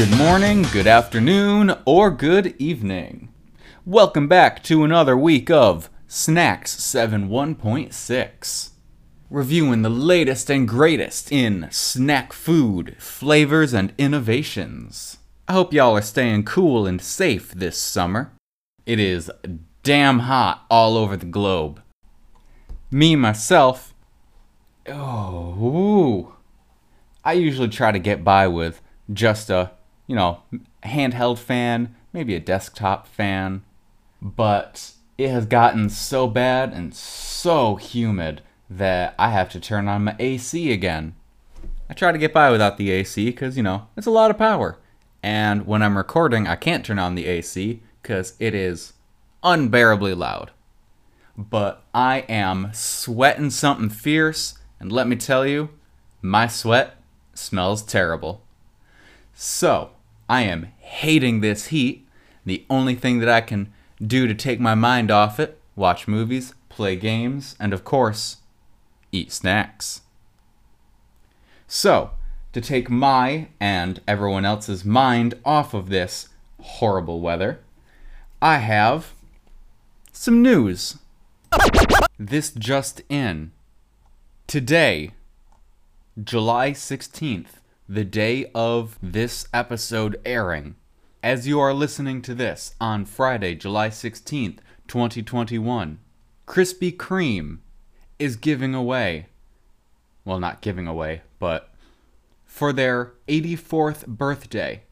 Good morning, good afternoon, or good evening. Welcome back to another week of Snacks 71.6. Reviewing the latest and greatest in snack food, flavors, and innovations. I hope y'all are staying cool and safe this summer. It is damn hot all over the globe. Me, myself, I usually try to get by with just a, handheld fan, maybe a desktop fan, but it has gotten so bad and so humid that I have to turn on my AC again. I try to get by without the AC because, it's a lot of power. And when I'm recording, I can't turn on the AC because it is unbearably loud. But I am sweating something fierce, and let me tell you, my sweat smells terrible. So, I am hating this heat. The only thing that I can do to take my mind off it, watch movies, play games, and of course, eat snacks. So, to take my and everyone else's mind off of this horrible weather, I have some news. This just in. Today, July 16th. The day of this episode airing. As you are listening to this on Friday, July 16th, 2021, Krispy Kreme is giving away, well, not giving away, but for their 84th birthday,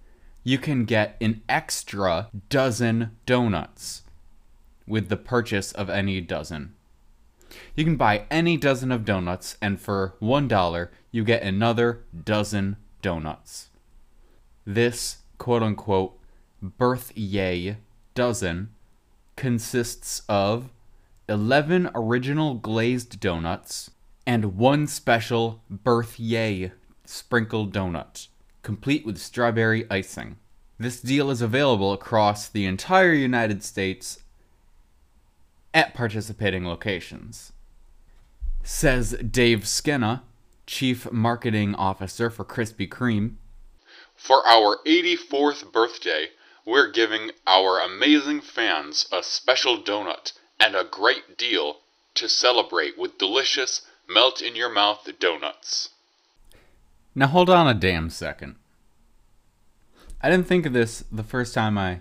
you can get an extra dozen donuts with the purchase of any dozen. You can buy any dozen of donuts, and for $1, you get another dozen donuts. This quote-unquote birthday dozen consists of 11 original glazed donuts and one special birthday sprinkled donut, complete with strawberry icing. This deal is available across the entire United States at participating locations. Says Dave Skinner, Chief Marketing Officer for Krispy Kreme, "For our 84th birthday, we're giving our amazing fans a special donut and a great deal to celebrate with delicious, melt-in-your-mouth donuts." Now hold on a damn second. I didn't think of this the first time I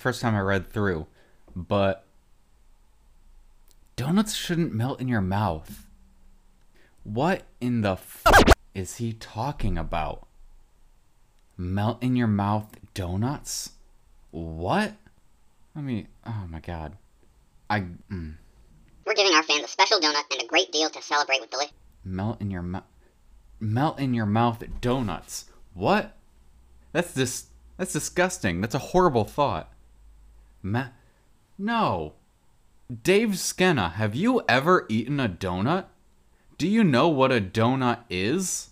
read through, but donuts shouldn't melt in your mouth. What in the f*** is he talking about? Melt in your mouth donuts? What? I mean, oh my god. We're giving our fans a special donut and a great deal to celebrate with delicious. Melt in your mouth donuts. What? That's disgusting. That's a horrible thought. No. Dave Skinner, have you ever eaten a donut? Do you know what a donut is?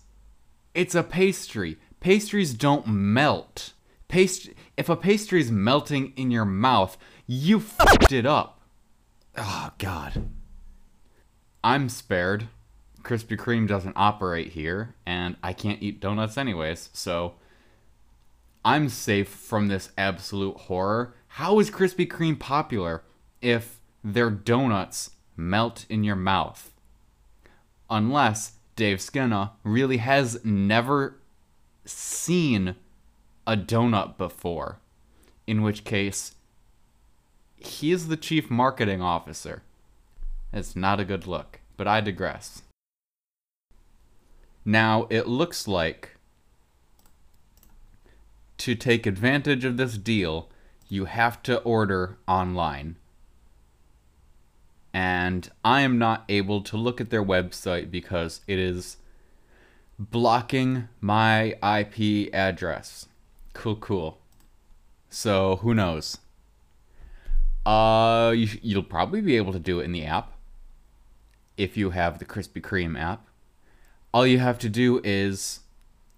It's a pastry. Pastries don't melt. If a pastry's melting in your mouth, you f***ed it up. Oh, God. I'm spared. Krispy Kreme doesn't operate here, and I can't eat donuts anyways, so I'm safe from this absolute horror. How is Krispy Kreme popular if their donuts melt in your mouth? Unless Dave Skinner really has never seen a donut before, in which case he is the chief marketing officer. It's not a good look, but I digress. Now it looks like to take advantage of this deal, you have to order online. And I am not able to look at their website because it is blocking my IP address. Cool. So, who knows? You'll probably be able to do it in the app. If you have the Krispy Kreme app. All you have to do is,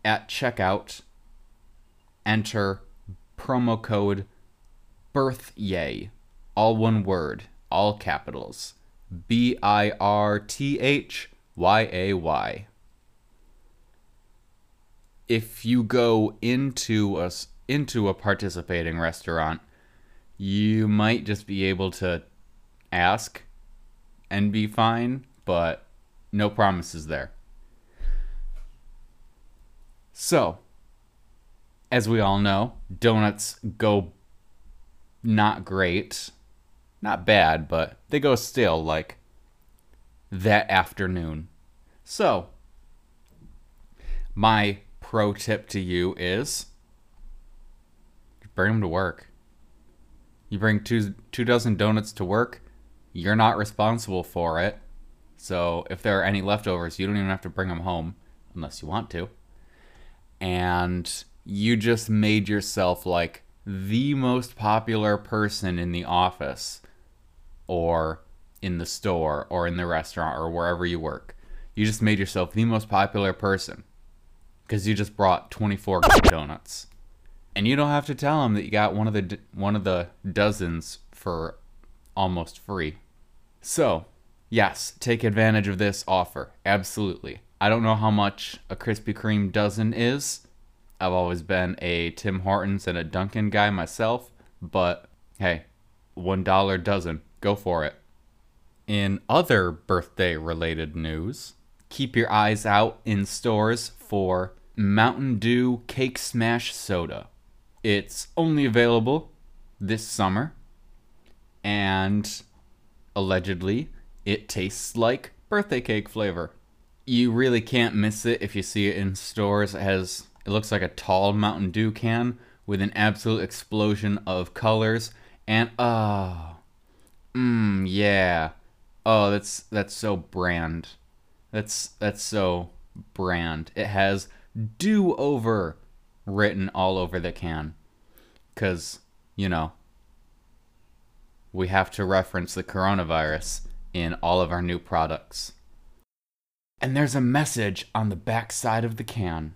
at checkout, enter promo code BIRTHYAY. All one word. All capitals. BIRTHYAY. if you go into a participating restaurant, you might just be able to ask and be fine, but no promises there. So, as we all know, donuts go not great. Not bad, but they go stale like that afternoon. So, my pro tip to you is bring them to work. You bring two dozen donuts to work, you're not responsible for it. So if there are any leftovers, you don't even have to bring them home unless you want to. And you just made yourself like the most popular person in the office or in the store or in the restaurant or wherever you work. You just made yourself the most popular person because you just brought 24 donuts. And you don't have to tell them that you got one of the dozens for almost free. So, yes, take advantage of this offer. Absolutely. I don't know how much a Krispy Kreme dozen is. I've always been a Tim Hortons and a Dunkin' guy myself, but hey, $1 dozen. Go for it. In other birthday-related news, keep your eyes out in stores for Mountain Dew Cake Smash soda. It's only available this summer, and allegedly, it tastes like birthday cake flavor. You really can't miss it if you see it in stores. It looks like a tall Mountain Dew can with an absolute explosion of colors, and yeah. Oh, that's so brand. That's so brand. It has do-over written all over the can. 'Cause, you know, we have to reference the coronavirus in all of our new products. And there's a message on the back side of the can.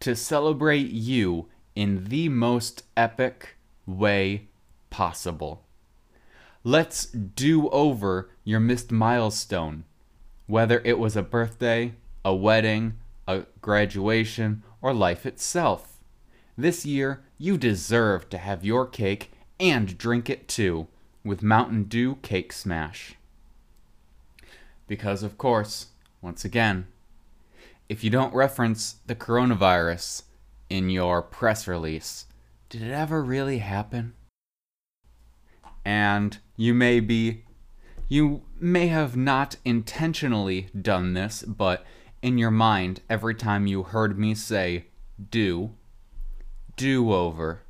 To celebrate you in the most epic way possible. Let's do over your missed milestone. Whether it was a birthday, a wedding, a graduation, or life itself. This year, you deserve to have your cake and drink it too, with Mountain Dew Cake Smash. Because, of course, once again, if you don't reference the coronavirus in your press release, did it ever really happen? And you may have not intentionally done this, but in your mind, every time you heard me say do-over,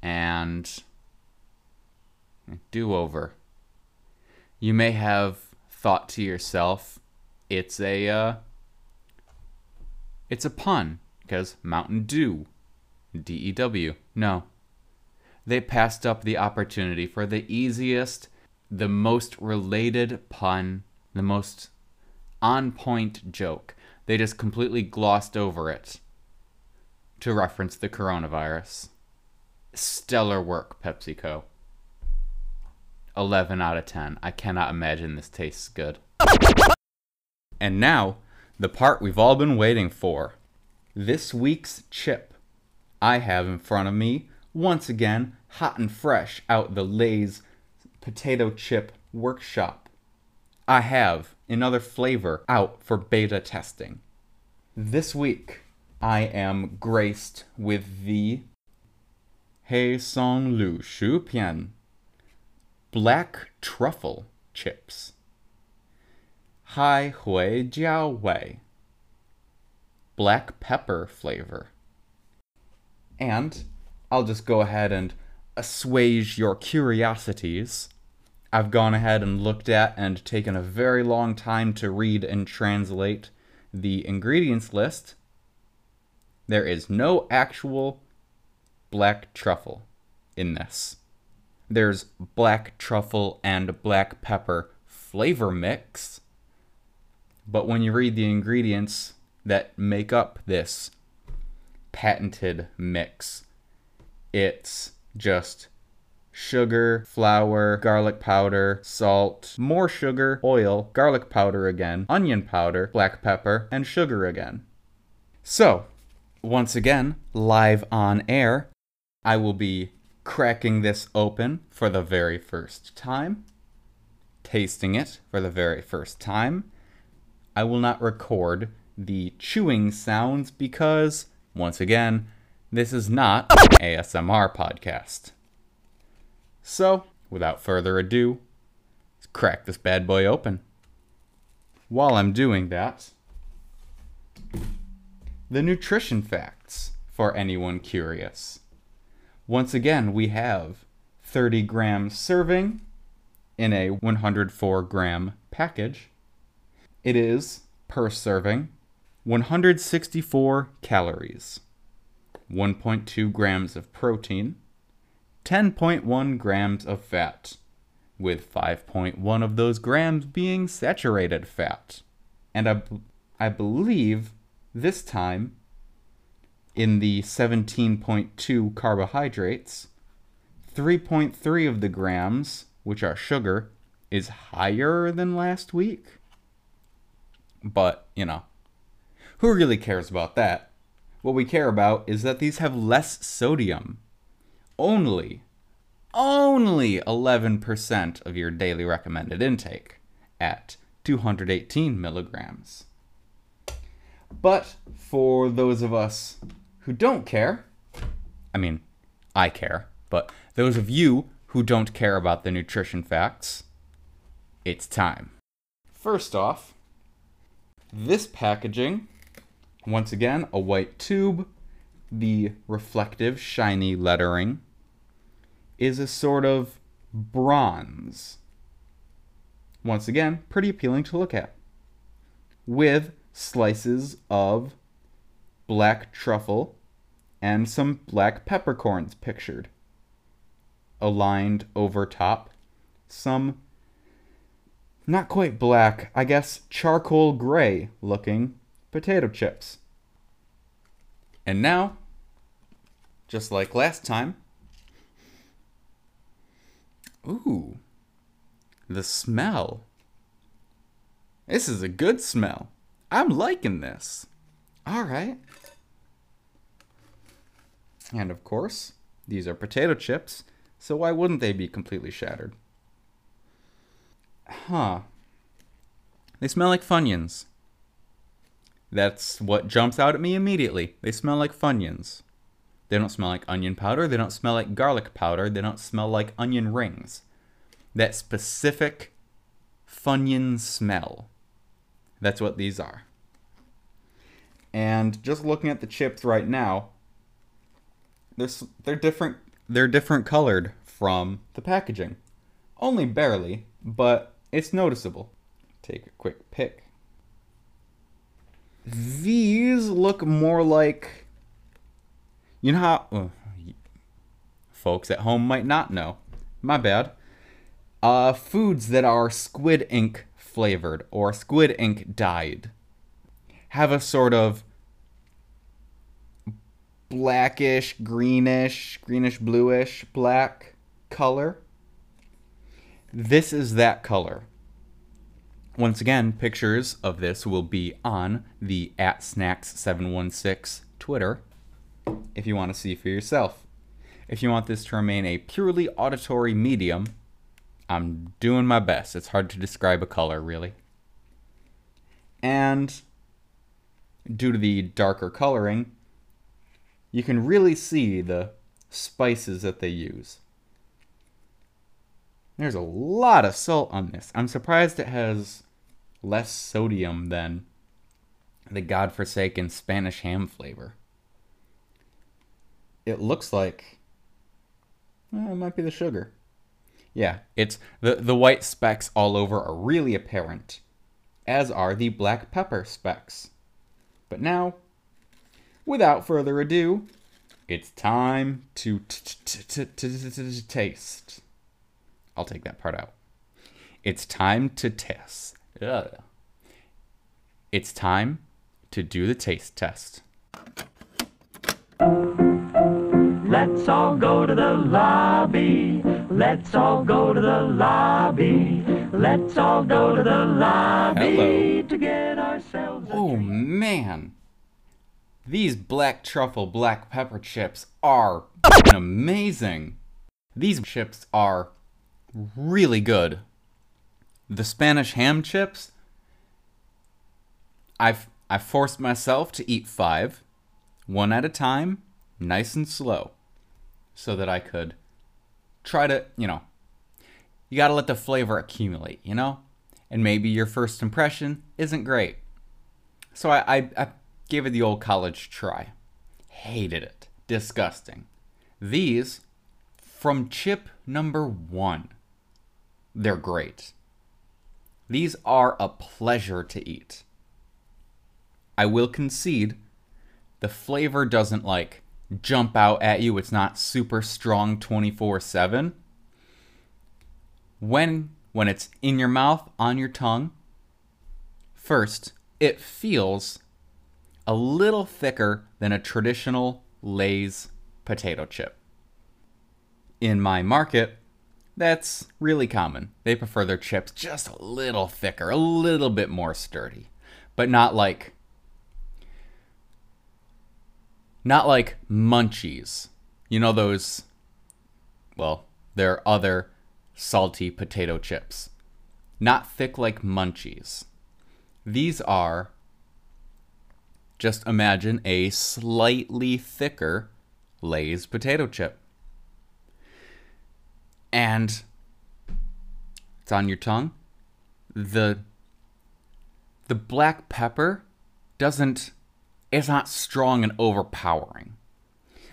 and do-over, you may have thought to yourself, it's a pun, because Mountain Dew, D-E-W. No. They passed up the opportunity for the easiest, the most related pun, the most on-point joke. They just completely glossed over it to reference the coronavirus. Stellar work, PepsiCo. 11 out of 10. I cannot imagine this tastes good. And now, the part we've all been waiting for. This week's chip. I have in front of me, once again, hot and fresh out the Lay's potato chip workshop. I have another flavor out for beta testing. This week, I am graced with the Hei Song Lu Shu Pian black truffle chips. Hai Hui Jiao Wei, black pepper flavor. And I'll just go ahead and assuage your curiosities. I've gone ahead and looked at and taken a very long time to read and translate the ingredients list. There is no actual black truffle in this. There's black truffle and black pepper flavor mix. But when you read the ingredients that make up this patented mix, it's just sugar, flour, garlic powder, salt, more sugar, oil, garlic powder again, onion powder, black pepper, and sugar again. So, once again, live on air, I will be cracking this open for the very first time, tasting it for the very first time. I will not record the chewing sounds because, once again, this is not an ASMR podcast. So, without further ado, let's crack this bad boy open. While I'm doing that, the nutrition facts for anyone curious. Once again, we have 30 gram serving in a 104 gram package. It is, per serving, 164 calories, 1.2 grams of protein, 10.1 grams of fat, with 5.1 of those grams being saturated fat. And I believe this time, in the 17.2 carbohydrates, 3.3 of the grams, which are sugar, is higher than last week. But, you know, who really cares about that? What we care about is that these have less sodium. Only 11% of your daily recommended intake at 218 milligrams. But for those of us who don't care, I mean, I care, but those of you who don't care about the nutrition facts, it's time. First off, this packaging, once again, a white tube, the reflective shiny lettering, is a sort of bronze. Once again, pretty appealing to look at. With slices of black truffle and some black peppercorns pictured. Aligned over top, some not quite black, I guess charcoal gray looking potato chips. And now, just like last time, ooh, the smell. This is a good smell. I'm liking this. All right. And of course, these are potato chips, so why wouldn't they be completely shattered? Huh. They smell like Funyuns. That's what jumps out at me immediately. They smell like Funyuns. They don't smell like onion powder. They don't smell like garlic powder. They don't smell like onion rings. That specific Funyun smell. That's what these are. And just looking at the chips right now, they're different colored from the packaging. Only barely, but it's noticeable. Take a quick pick. These look more like, you know how, folks at home might not know, my bad, foods that are squid ink flavored or squid ink dyed have a sort of blackish, greenish, bluish, black color. This is that color. Once again, pictures of this will be on the @Snacks716 Twitter if you want to see for yourself. If you want this to remain a purely auditory medium, I'm doing my best. It's hard to describe a color, really. And due to the darker coloring, you can really see the spices that they use. There's a lot of salt on this. I'm surprised it has less sodium than the godforsaken Spanish ham flavor. It looks like, well, it might be the sugar. Yeah, it's the white specks all over are really apparent, as are the black pepper specks. But now, without further ado, it's time to taste. I'll take that part out. It's time to test. Ugh. It's time to do the taste test. Let's all go to the lobby. Let's all go to the lobby. Let's all go to the lobby to get ourselves a drink. Oh man. These black truffle black pepper chips are amazing. These chips are really good. The Spanish ham chips, I forced myself to eat 5, one at a time, nice and slow, so that I could try to, you know, you gotta let the flavor accumulate, you know? And maybe your first impression isn't great. So I gave it the old college try. Hated it. Disgusting. These, from chip number 1, they're great. These are a pleasure to eat. I will concede, the flavor doesn't like jump out at you. It's not super strong 24/7. When it's in your mouth, on your tongue, first, it feels a little thicker than a traditional Lay's potato chip. In my market, that's really common. They prefer their chips just a little thicker, a little bit more sturdy, but not like Munchies. You know those, well, there are other salty potato chips. Not thick like Munchies. These are, just imagine a slightly thicker Lay's potato chip. And it's on your tongue. The black pepper it's not strong and overpowering.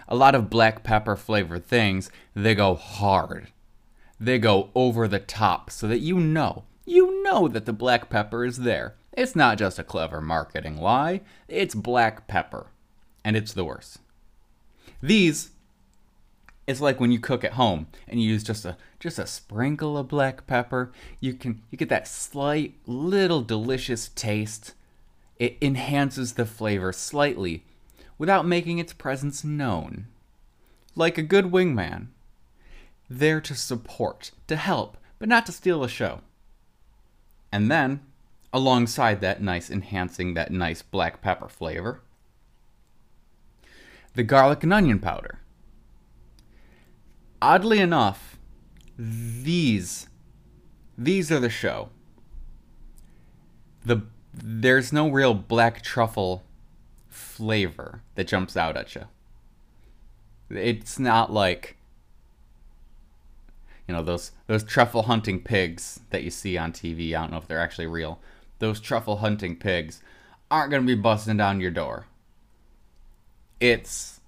A lot of black pepper flavored things, they go hard. They go over the top so that you know that the black pepper is there. It's not just a clever marketing lie. It's black pepper. And it's the worst. These, it's like when you cook at home and you use just a sprinkle of black pepper. You get that slight little delicious taste. It enhances the flavor slightly without making its presence known. Like a good wingman, there to support, to help, but not to steal a show. And then, alongside that nice enhancing that nice black pepper flavor, the garlic and onion powder. Oddly enough, these are the show. There's no real black truffle flavor that jumps out at you. It's not like, you know, those truffle hunting pigs that you see on TV. I don't know if they're actually real. Those truffle hunting pigs aren't going to be busting down your door. It's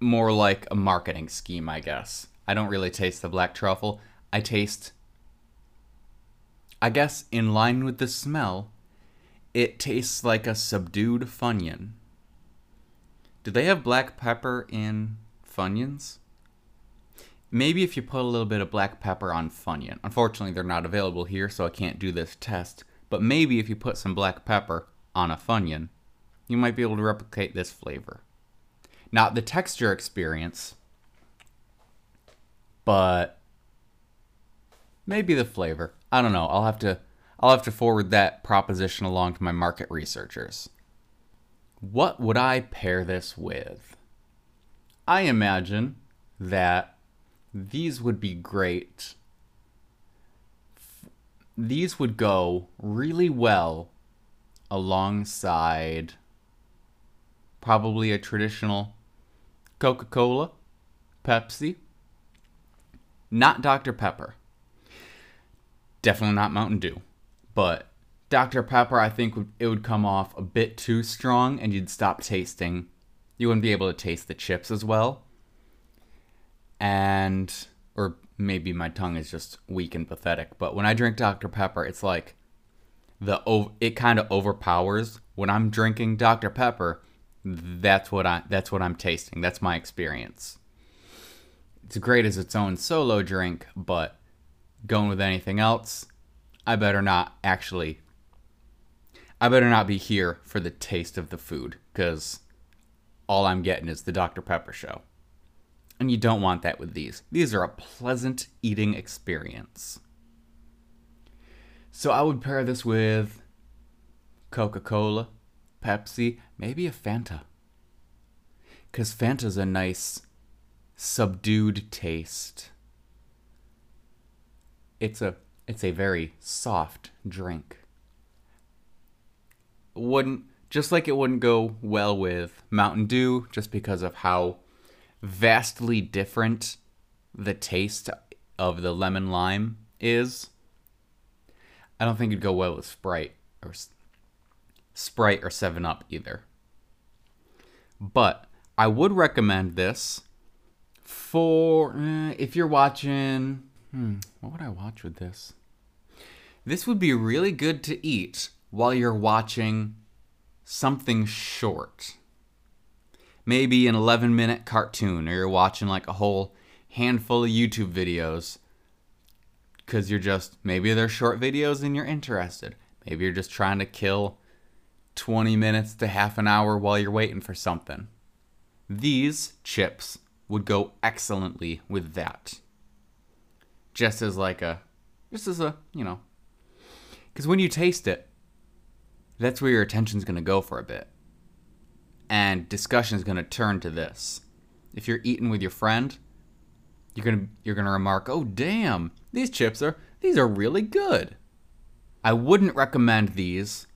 more like a marketing scheme, I guess. I don't really taste the black truffle. I taste, I guess, in line with the smell, it tastes like a subdued Funyun. Do they have black pepper in Funyuns? Maybe if you put a little bit of black pepper on Funyun. Unfortunately, they're not available here, so I can't do this test. But maybe if you put some black pepper on a Funyun, you might be able to replicate this flavor. Not the texture experience, but maybe the flavor. I don't know. I'll have to forward that proposition along to my market researchers. What would I pair this with? I imagine that these would be great. These would go really well alongside probably a traditional Coca-Cola, Pepsi, not Dr. Pepper, definitely not Mountain Dew. But Dr. Pepper, I think it would come off a bit too strong and you'd stop tasting. You wouldn't be able to taste the chips as well. And, or maybe my tongue is just weak and pathetic. But when I drink Dr. Pepper, it's like it kind of overpowers. When I'm drinking Dr. Pepper, that's what I'm tasting. That's my experience. It's great as its own solo drink, but going with anything else, I better not be here for the taste of the food, because all I'm getting is the Dr. Pepper show. And you don't want that with these. These are a pleasant eating experience. So I would pair this with Coca-Cola, Pepsi, maybe a Fanta. because Fanta's a nice subdued taste. It's a very soft drink. It wouldn't go well with Mountain Dew, just because of how vastly different the taste of the lemon lime is. I don't think it'd go well with Sprite or 7 Up either. But I would recommend this for if you're watching. What would I watch with this? This would be really good to eat while you're watching something short. Maybe an 11-minute cartoon, or you're watching like a whole handful of YouTube videos. Because you're just, maybe they're short videos and you're interested. Maybe you're just trying to kill 20 minutes to half an hour while you're waiting for something. These chips would go excellently with that. Just as, because when you taste it, that's where your attention's going to go for a bit. And discussion's going to turn to this. If you're eating with your friend, you're going to remark, "Oh damn, these are really good." I wouldn't recommend these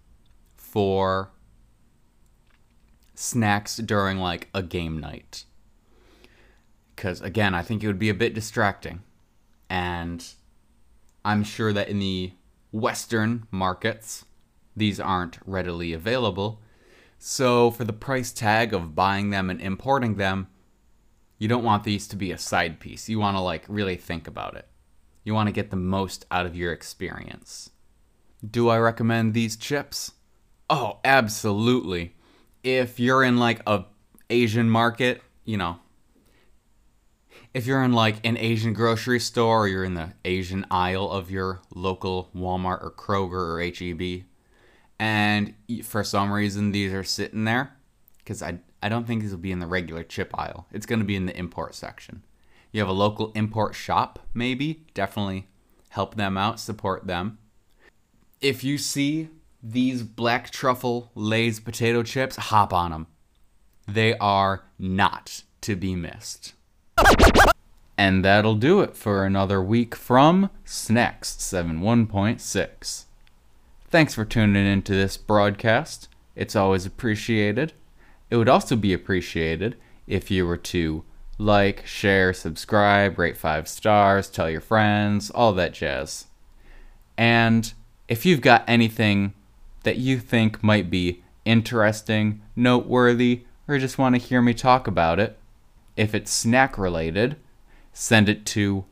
for snacks during like a game night. Cuz again, I think it would be a bit distracting. And I'm sure that in the Western markets, these aren't readily available. So for the price tag of buying them and importing them, you don't want these to be a side piece. You want to like really think about it. You want to get the most out of your experience. Do I recommend these chips? Oh, absolutely. If you're in like a Asian market, if you're in like an Asian grocery store, or you're in the Asian aisle of your local Walmart or Kroger or H-E-B, and for some reason these are sitting there, because I don't think these will be in the regular chip aisle. It's going to be in the import section. You have a local import shop, maybe. Definitely help them out, support them. If you see these black truffle Lay's potato chips, hop on them. They are not to be missed. And that'll do it for another week from Snacks 71.6. Thanks for tuning into this broadcast. It's always appreciated. It would also be appreciated if you were to like, share, subscribe, rate 5 stars, tell your friends, all that jazz. And if you've got anything that you think might be interesting, noteworthy, or just want to hear me talk about it, if it's snack related, send it to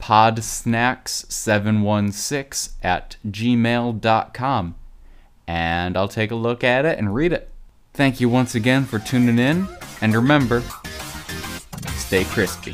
podsnacks716@gmail.com, and I'll take a look at it and read it. Thank you once again for tuning in, and remember, stay crispy.